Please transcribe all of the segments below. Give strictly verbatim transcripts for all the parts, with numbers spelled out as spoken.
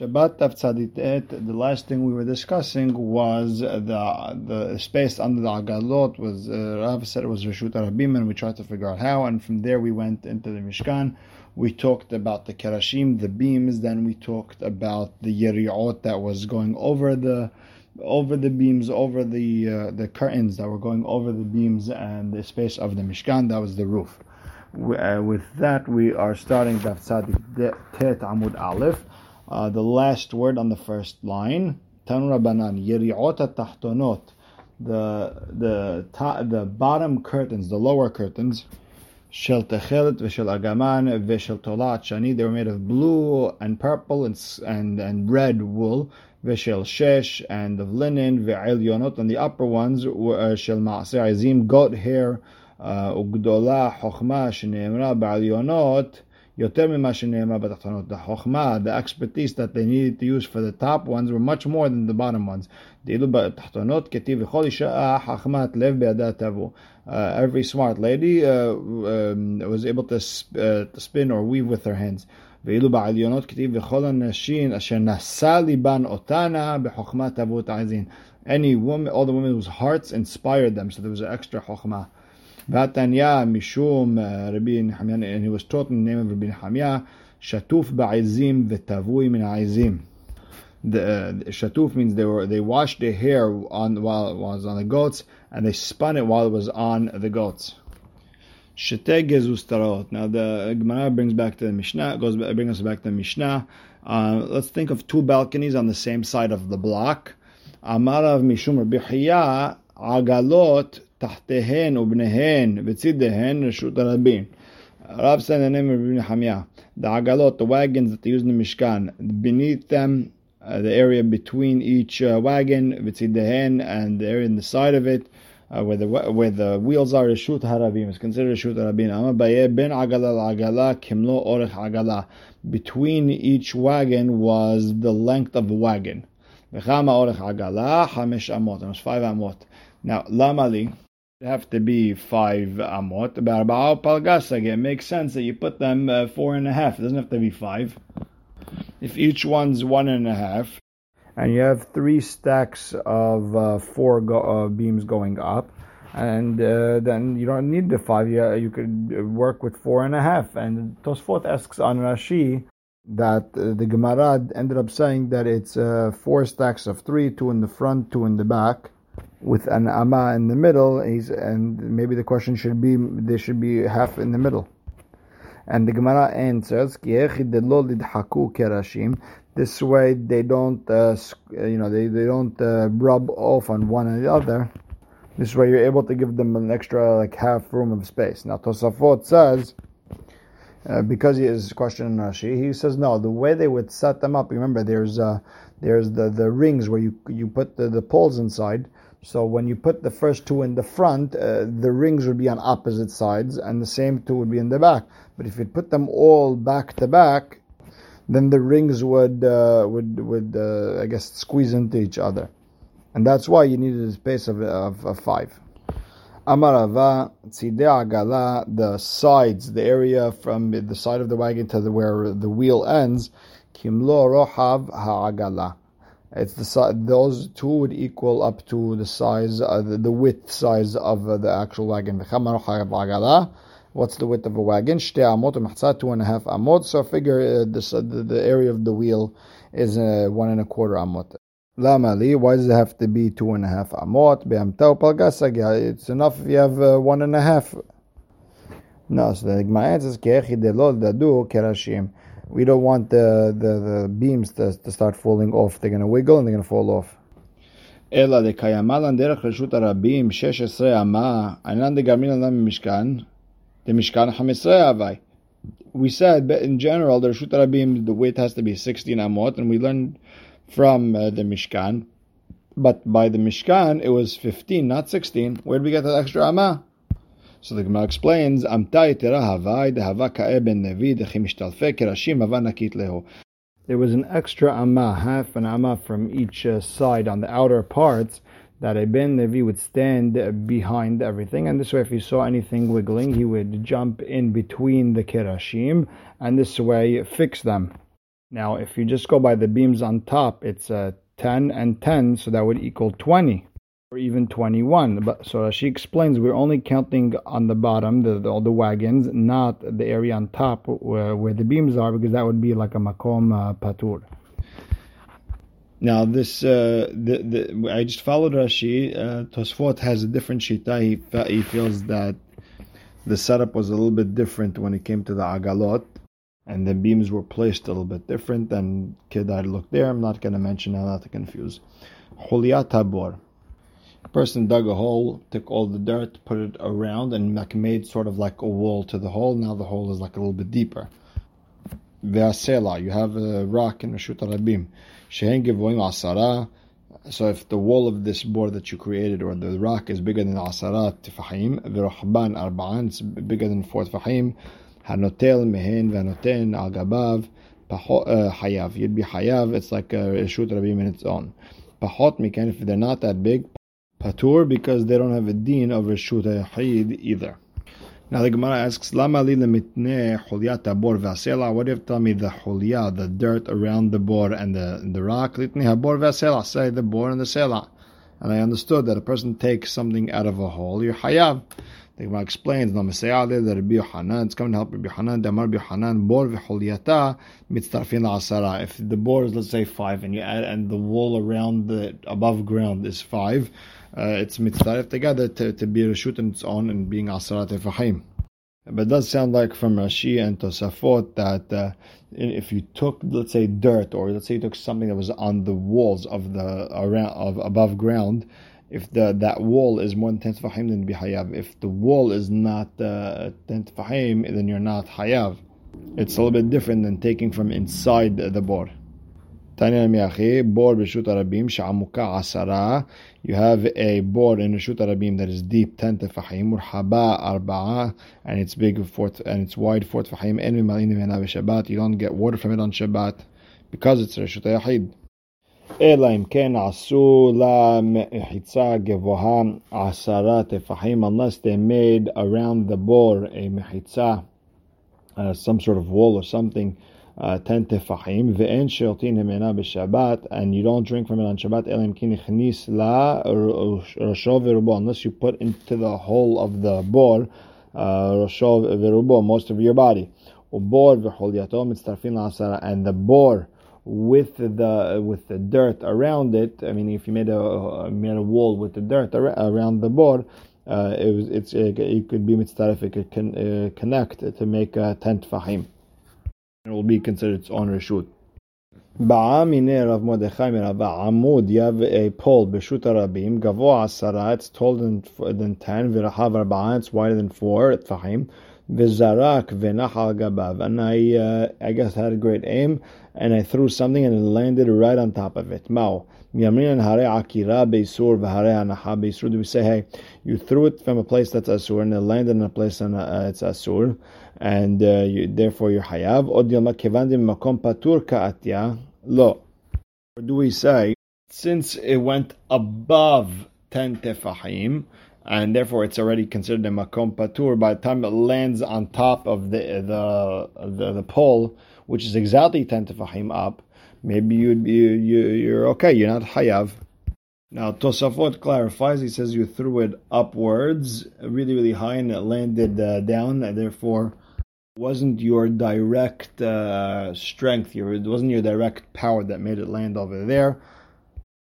Shabbat Daf Tzadi Tet. The last thing we were discussing was the the space under the Agalot. Was uh, Rav said it was Reshut HaRabim, and we tried to figure out how. And from there we went into the Mishkan. We talked about the Karashim, the beams. Then we talked about the Yeri'ot that was going over the over the beams, over the uh, the curtains that were going over the beams and the space of the Mishkan. That was the roof. We, uh, with that, we are starting Daf Tzadi Tet Amud Aleph. Uh, the last word on the first line, Tanur Rabanan, Yeri'ot HaTachtonot, the the ta, the bottom curtains, the lower curtains, Shel Tachelit v'Shel Argaman v'Shel Tola'at Shani. They were made of blue and purple and and, and red wool, v'Shel Shesh and of linen, v'El Yonot, and the upper ones were Shel Ma'aser Azim, goat hair, Ugdola Chokma shene'emra ba'al Yonot. The Chokhmah, the expertise that they needed to use for the top ones were much more than the bottom ones. Uh, every smart lady uh, um, was able to, sp- uh, to spin or weave with her hands. Any woman, all the women whose hearts inspired them, so there was an extra Chokhmah. Vatanya Mishum Rabin Hamyan, and he was taught in the name of Rabin Hamya, Shatuf Ba'izim Vetavui Min Aizim. The Shatuf means they were they washed their hair on while it was on the goats, and they spun it while it was on the goats. Shetegezustarot. Now the Gemara brings back to the Mishnah, goes brings us back to the Mishnah. Uh, let's think of two balconies on the same side of the block. Amarav Mishum Rabihya Agalot. Tahtehen ubnehen v'tzidehen Reshut HaRabim. Rav said in the name of Rabbi Hamia, the agalot, the wagons that they used in the Mishkan, beneath them, uh, the area between each uh, wagon, v'tzidehen, and the area in the side of it, uh, where the where the wheels are, Reshut HaRabim is considered Reshut HaRabim. Amar Baye ben agala l'agala kimlo orech agala. Between each wagon was the length of the wagon. V'chama orech agala chamesh amot. It was five amot. Now lamali. They have to be five amot. Barba'ah palgas again. Makes sense that you put them uh, four and a half. It doesn't have to be five. If each one's one and a half, and you have three stacks of uh, four go- uh, beams going up, and uh, then you don't need the five. You, you could work with four and a half. And Tosafot asks on Rashi that uh, the Gemara ended up saying that it's uh, four stacks of three, two in the front, two in the back, with an Amah in the middle. He's, and maybe the question should be, there should be half in the middle. And the Gemara answers, this way they don't, uh, you know, they, they don't uh, rub off on one another. This way you're able to give them an extra like half room of space. Now Tosafot says, Uh, because he is questioning Rashi, he says no. The way they would set them up, remember, there's uh, there's the, the rings where you you put the, the poles inside. So when you put the first two in the front, uh, the rings would be on opposite sides, and the same two would be in the back. But if you put them all back to back, then the rings would uh, would would uh, I guess squeeze into each other, and that's why you needed a space of of, of five. Amarava tzide agala, the sides, the area from the side of the wagon to the, where the wheel ends, kimlo rohav haagala. It's the side; those two would equal up to the size, uh, the, the width size of uh, the actual wagon. What's the width of a wagon? Shte amot machzat, two and a half amot. So figure uh, this, uh, the, the area of the wheel is uh, one and a quarter amot. Lamali, why does it have to be two and a half amot? Be'amta u'palgasaga. It's enough if you have uh, one and a half. No, so the Gemara answers, ke'echi delol dadu kerashim. We don't want the the, the beams to, to start falling off. They're going to wiggle and they're going to fall off. Ela dekayamalan derech Reshut HaRabim shesh esrei amah. Anan degarmin alam mishkan. The mishkan chamesrei avai. We said, but in general, the Reshut HaRabim, the weight has to be sixteen amot, and we learned from uh, the Mishkan, but by the Mishkan it was fifteen, not sixteen. Where did we get that extra amah? So the Gemara explains, there was an extra amah, half an amah from each uh, side on the outer parts, that a ben Nevi would stand behind everything, and this way if he saw anything wiggling, he would jump in between the kerashim, and this way fix them. Now, if you just go by the beams on top, it's uh, ten and ten, so that would equal twenty, or even twenty-one. But, so she explains we're only counting on the bottom, the, the, all the wagons, not the area on top where, where the beams are, because that would be like a Makom uh, Patur. Now, this uh, the, the, I just followed Rashi. Uh, Tosafot has a different shita. He, he feels that the setup was a little bit different when it came to the Agalot, and the beams were placed a little bit different, and Kedar looked there. I'm not going to mention it, not to confuse. Huliyat Bor. A person dug a hole, took all the dirt, put it around, and like made sort of like a wall to the hole. Now the hole is like a little bit deeper. Ve'asela, you have a rock in Reshut HaRabim. Shehen Givoim Asara. So if the wall of this board that you created or the rock is bigger than Asara Tefachim, Ve'rochban Arba'an, it's bigger than four Tefachim, Hanotel Mehen Vanoten Agabav Hayav. You'd be Hayav. It's like a Reshut HaRabim in its own. Pahot Mikan, if they're not that big, Patur, because they don't have a deen of Reshut HaYachid either. Now the Gemara asks, Lama li lemitneh huliyat bor v'asela? What if you tell me the huliyah, the dirt around the bor and the, the rock? Litneh bor v'asela, say the bor and the sela. And I understood that a person takes something out of a hole, you're hayav. The Gemara explains, Lama se'aleh, the Rabbi Yochanan, it's coming to help Rabbi Yochanan, Damar Rabbi Yochanan, bor v'huliyata mitztarfin la'asara. If the bor is, let's say, five, and you add, and the wall around the above ground is five, Uh, it's mitzvah together to, to be Reshut on its own and being Asara Tefachim. But it does sound like from Rashi and Tosafot that uh, if you took, let's say, dirt, or let's say you took something that was on the walls of the around of above ground, if the that wall is more than ten Tefachim, then be Hayav. If the wall is not uh, ten Tefachim, then you're not Hayav. It's a little bit different than taking from inside the board. You have a bor in Reshut HaRabim that is deep ten tefachim, urhaba arbaa, and it's big four, and it's wide four tefachim. You don't get water from it on Shabbat because it's Reshut HaYachid. Unless they made around the bor a mechitzah, uh, some sort of wall or something. Uh, ten tefachim, ve'en she'otin hemena b'shabbat, and you don't drink from it on Shabbat, elim ki nichnis la rosho verubo, unless you put into the whole of the bor, rosho verubo, most of your body. Ubor v'holyato mitztarfin la'asara, and the bor with the with the dirt around it, I mean, if you made a made a wall with the dirt around the bor, uh, it was it's it, it could be mitztarif, it could con, uh, connect to make uh, ten tefachim. It will be considered its own reshut. Ba'amine Rav Mordechai Merava Amud, you have a pole, Beshut HaRabim, Gavoa Asara, it's taller than ten, V'rahav Arba'an, it's wider than four, Tfahim, V'zarak V'nach Al Gabav, and I, uh, I guess I had a great aim, and I threw something and it landed right on top of it. Mao, Miyamrin and Hare Akira Beisur V'Hare Anaha Beisur, do we say, hey, you threw it from a place that's Asur, and it landed in a place and uh, it's Asur, and uh, you, therefore you're hayav. Lo. Or do we say, since it went above ten tefahim, and therefore it's already considered a makom patur, by the time it lands on top of the the the, the pole, which is exactly ten tefahim up, maybe you'd be, you, you, you're okay, you're not hayav. Now Tosafot clarifies, he says you threw it upwards, really, really high, and it landed uh, down, and therefore wasn't your direct uh, strength, your, it wasn't your direct power that made it land over there.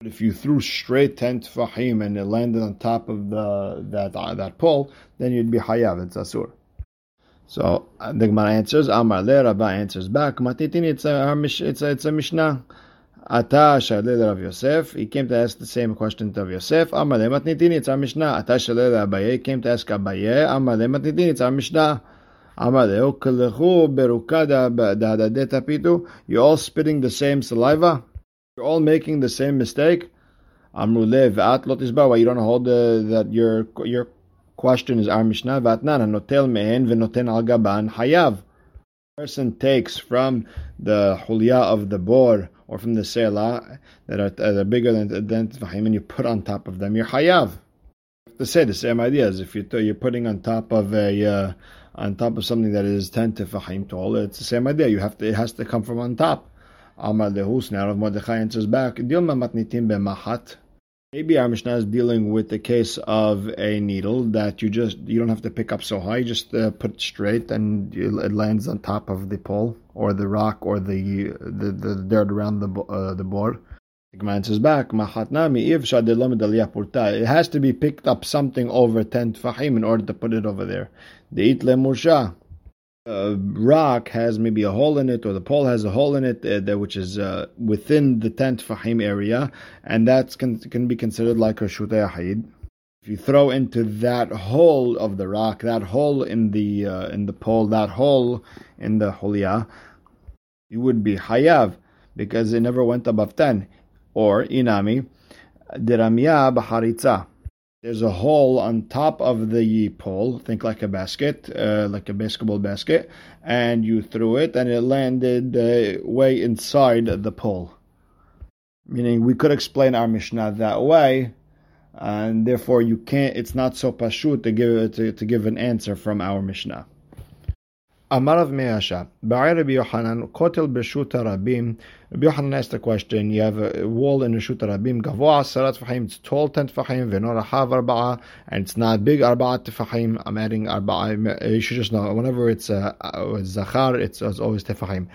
But if you threw straight ten tefachim and it landed on top of the that uh, that pole, then you'd be hayav, it's asur. So uh, the Gemara answers, Amar le, Rabbah answers back, Matitini, it's a, it's a, it's a Mishnah. Ata shalei Rav Yosef, he came to ask the same question to Rav Yosef. Amar le matnitini, it's our Mishnah. Ata shalei Abaye, he came to ask Abaye. Amar le matnitini, it's our Mishnah. Amar le ukelechu berukada da'adeh tapitu. You're all spitting the same saliva. You're all making the same mistake. Amru le v'at lo tisbawa. You don't hold uh, that your your question is our Mishnah. V'atnan notel mehen v'noten al gaban hayav. Person takes from the hulya of the bor, or from the selah that are, that are bigger than than tefachim, and you put on top of them, you're hayav. You have to say the same ideas. If you you're putting on top of a uh, on top of something that is ten tefachim tall, it's the same idea. You have to it has to come from on top. Amar Lehus. Now Rav Mordechai answers back, Dilma matnitim b'mahat. Maybe our Mishnah is dealing with the case of a needle that you just you don't have to pick up so high, you just uh, put it straight and it lands on top of the pole or the rock or the the, the dirt around the uh, the bor. The Gemara says back, it has to be picked up something over ten tefachim in order to put it over there. The itle mursha. Uh, rock has maybe a hole in it, or the pole has a hole in it, uh, that which is uh, within the ten tefachim area, and that can, can be considered like Reshut HaYachid. If you throw into that hole of the rock, that hole in the uh, in the pole, that hole in the holia, you would be hayav because it never went above ten. Or inami deramia b'haritza. There's a hole on top of the pole, think like a basket, uh, like a basketball basket, and you threw it and it landed uh, way inside the pole. Meaning we could explain our Mishnah that way, and therefore you can't, it's not so pashut to give, to, to give an answer from our Mishnah. Amarav Measha, Baaret Rabbi Yochanan, Kotel Reshut HaRabim. Rabbi Yochanan asked the question, you have a wall in Reshut HaRabim, Gavoa Sarat Fahim, it's tall ten Fahim, Venora Hav Arba'a, and it's not big Arba'a Tefachim. I'm adding Arba'a, you should just know, whenever it's a uh, Zachar, it's, it's always Tefachim.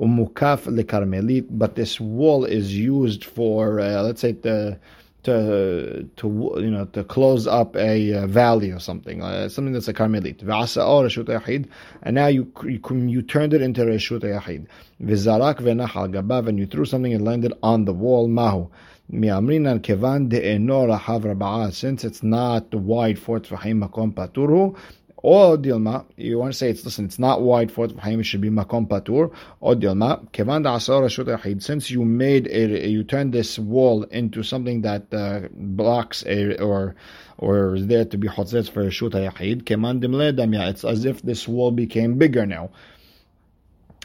Umukaf le Karmelit, but this wall is used for, uh, let's say, the To, to you know to close up a uh, valley or something uh, something that's a karmelit v'asa or Reshut HaYachid, and now you you, you turned it into Reshut HaYachid v'zarak v'nach al gabav, and you threw something and landed on the wall. Mahu mi'amrinan kevan de'eno rahav raba'a, since it's not wide for tefachim makom paturu. Or dilma, you want to say it's listen, it's not wide for tefachim, it should be makom patur. Or dilma, kevan da'asor Reshut HaYachid, since you made a, you turned this wall into something that uh, blocks a, or or is there to be chotzetz for Reshut HaYachid. Kevan dimle damya, it's as if this wall became bigger now.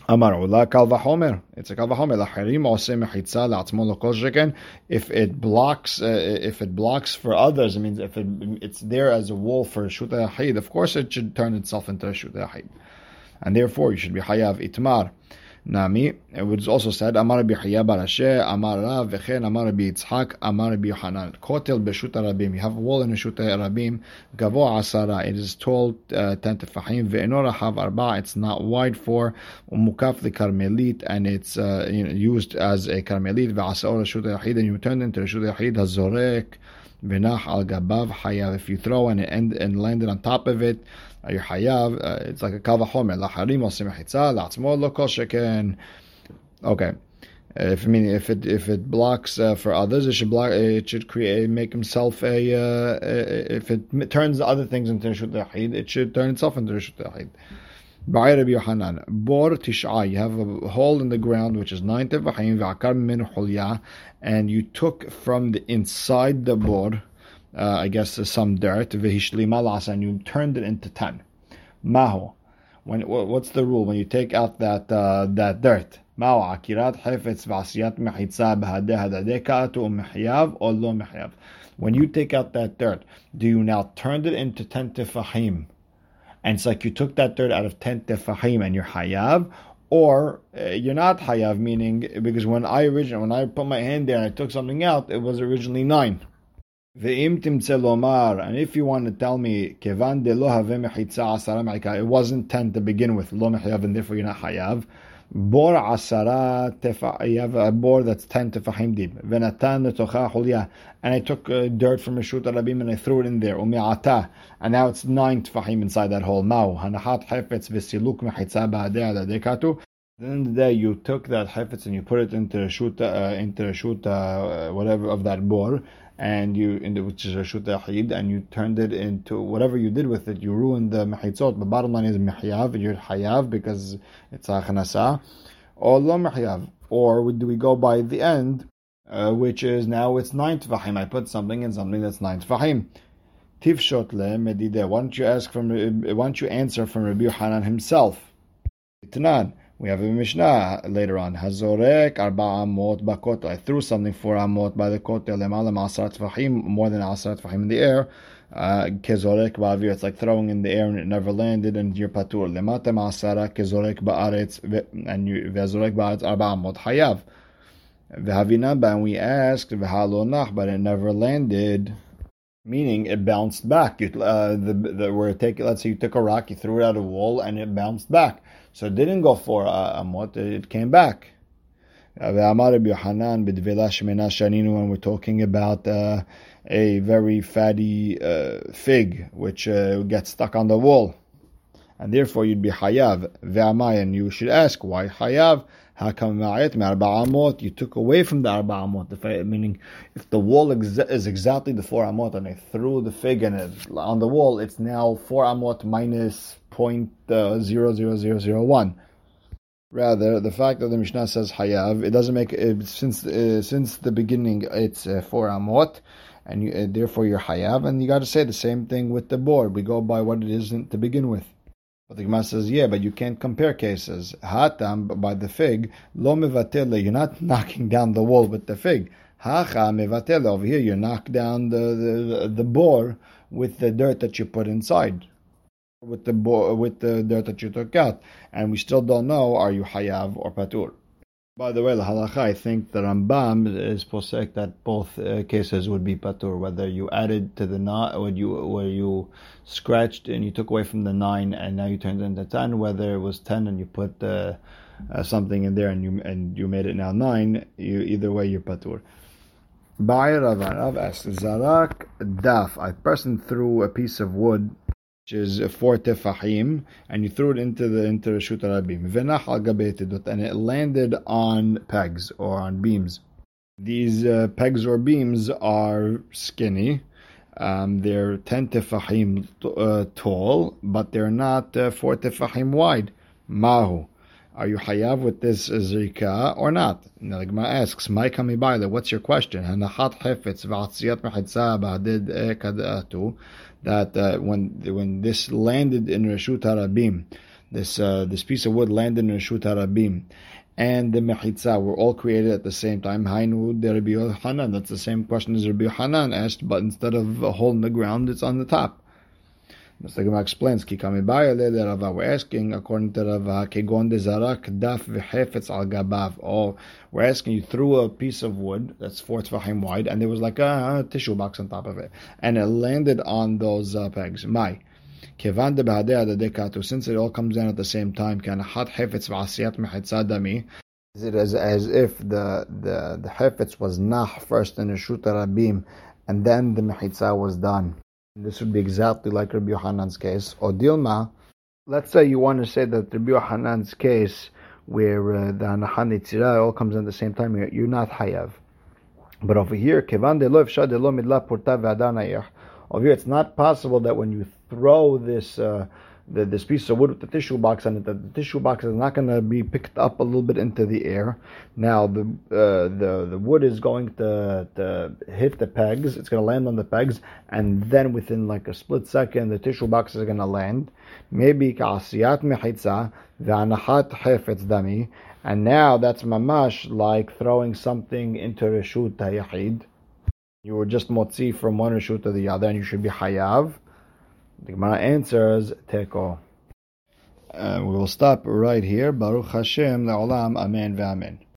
Amar Ula Kal Vachomer, it's a Kal Vachomer. Lachirim osem mechitzah la'atzmo lo kol sheken. If it blocks, uh, if it blocks for others, it means if it, it's there as a wall for Reshut HaYachid, of course it should turn itself into Reshut HaYachid, and therefore you should be hayav itmar. Nami, it was also said, Amar B'Chaya Barashe, Amar Rav, Vechen, Amar B'Yitzhak, Amar B'Yochanan. Kotel B'Reshut HaRabim. You have a wall in Reshut HaRabim. Gavo Asara. It is tall, uh, ten tefachim. Ve'enor Rahav Arba. It's not wide for. Umukaf the Karmelit, and it's uh, you know, used as a Karmelit. Ve'asor Reshut HaYachid, and you turn into Reshut HaYachid. Hazorek Venach Al Gabav Hayav. If you throw and end and landed on top of it, you hayav. Uh, it's like a Kal Vachomer. Lacharim osem mechitzah la'atzmo lo kol sheken. Okay, if I mean if it if it blocks uh, for others, it should block. It should create make himself a. Uh, a if it turns other things into Reshut HaYachid, it should turn itself into Reshut HaYachid. Ba'ir Rabbi Yochanan, Bor Tisha, you have a hole in the ground which is nine tefachim v'akar minu hulya, and you took from the inside the bor, uh, I guess uh, some dirt v'hishli malas, and you turned it into ten. Maho, when what's the rule when you take out that uh, that dirt? Maho akirat hefetz v'asiyat mechitza b'hadeh hadadeh katu u'mechayav or lo mechayav. When you take out that dirt, do you now turn it into ten tefachim? And it's like you took that dirt out of ten tefachim and you're hayav, or uh, you're not hayav, meaning because when I originally when I put my hand there and I took something out, it was originally nine. Ve'im timtze lomar, and if you want to tell me kevan de lo haveh mechitza asara me'ika, it wasn't ten to begin with, lo mechayav, and therefore you're not hayav. Bor asara tefachim, you have a bor that's ten tefachim deep. Venatan letocha hulya, and I took uh, dirt from Reshut HaRabim and I threw it in there. Umi'ata, and now it's nine tefachim inside that hole. Mao hanachat hefetz v'siluk mechitza ba'adeh adekatu. Then the day you took that hefetz and you put it into Reshut uh, into Reshut uh, whatever of that bor, and you in the, which is Reshut HaYachid, and you turned it into whatever you did with it, you ruined the mechitzot. The bottom line is mechayav, you're hayav because it's a chanasa, or lo mechayav, or do we go by the end, uh, which is now it's nine tefachim. I put something in something that's nine tefachim. Tifshot le medideh. Why don't you ask from? Why don't you answer from Rabbi Yochanan himself? Tanan. We have a Mishnah later on. Hazorek arba amot bakotel. I threw something for amot by the kotel. Lemala ma'asar tefachim, more than asar tefachim in the air. Kezorek ba'avir. It's like throwing in the air and it never landed. And you're patur. Lemata ma'asara kezorek ba'aretz and vezorek ba'aretz arba amot hayav. V'havinaba, and we asked v'halonach, but it never landed. Meaning it bounced back. You, uh, the, the, where take, let's say you took a rock, you threw it at a wall, and it bounced back. So it didn't go for uh, amot, it came back. When we're talking about uh, a very fatty uh, fig, which uh, gets stuck on the wall. And therefore you'd be hayav. And you should ask, why hayav? You took away from the arba amot, meaning if the wall is exactly the four amot and I threw the fig and it, on the wall, it's now four amot minus zero point zero zero zero zero one. Rather, the fact that the Mishnah says hayav, it doesn't make it, since uh, since the beginning it's uh, four amot, and you, uh, therefore you're hayav, and you got to say the same thing with the bor. We go by what it isn't to begin with. But the Gemara says, yeah, but you can't compare cases. Hatam, by the fig, lo mevatele, you're not knocking down the wall with the fig. Hacha mevatele, over here you knock down the, the, the bor with the dirt that you put inside, with the bor, with the dirt that you took out. And we still don't know, are you hayav or patur? By the way, the halacha, I think the Rambam is posek that both uh, cases would be patur, whether you added to the nine, or you where you scratched and you took away from the nine, and now you turned it into ten. Whether it was ten and you put uh, uh, something in there and you and you made it now nine, you either way you're patur. Baaret Rav asks, zarak daf. A person threw a piece of wood, which is four tefachim, and you threw it into the into Reshut HaRabim, and it landed on pegs or on beams. These uh, pegs or beams are skinny. Um, they're ten tefachim t- uh, tall, but they're not uh, four tefachim wide. Mahu, are you hayav with this zrika or not? And the Gemara asks, "Ma'ikami ba'ile, what's your question?" Hanachat hefetz v'atziyat mechitzah ba'adid ekadatu. That uh, when when this landed in Reshut HaRabim, this uh, this piece of wood landed in Reshut HaRabim, and the Mechitzah were all created at the same time. Hainu de Rabbi Yochanan. That's the same question as Rabbi Yochanan asked, but instead of a hole in the ground, it's on the top. The Gemara explains, Ki kami ba'ale de Rava. We're asking, according to Rava, Kegon de zarak daf v'hefetz al gabav. Oh, we're asking, you threw a piece of wood that's four tefachim wide, and there was like a, a tissue box on top of it, and it landed on those uh, pegs. Mai. Kevan de b'hadeh adekatu. Since it all comes in at the same time, kan hat hefetz v'asiyat mechitzah dami. Is it as, as if the, the, the hefetz was nah first in the Reshut HaRabim, and then the mechitzah was done? This would be exactly like Rabbi Yochanan's case. Or Dilma, let's say you want to say that Rabbi Yochanan's case, where uh, the Hanachan Yitzirah all comes in at the same time, you're not hayav. But over here, Kevan de lo ifshad de lo midla purta v'adanayach. Over here, it's not possible that when you throw this uh, the, this piece of wood with the tissue box on it, that the tissue box is not going to be picked up a little bit into the air. Now, the uh, the the wood is going to, to hit the pegs. It's going to land on the pegs. And then within like a split second, the tissue box is going to land. Maybe ka'asiyat mechitza v'anachat hefetz dami. And now that's mamash like throwing something into Reshut HaYachid. You were just motzi from one Reshut to the other, and you should be hayav. The Gemara answers, Teko. Uh, we will stop right here. Baruch Hashem, Le'olam, Amen, V'Amen.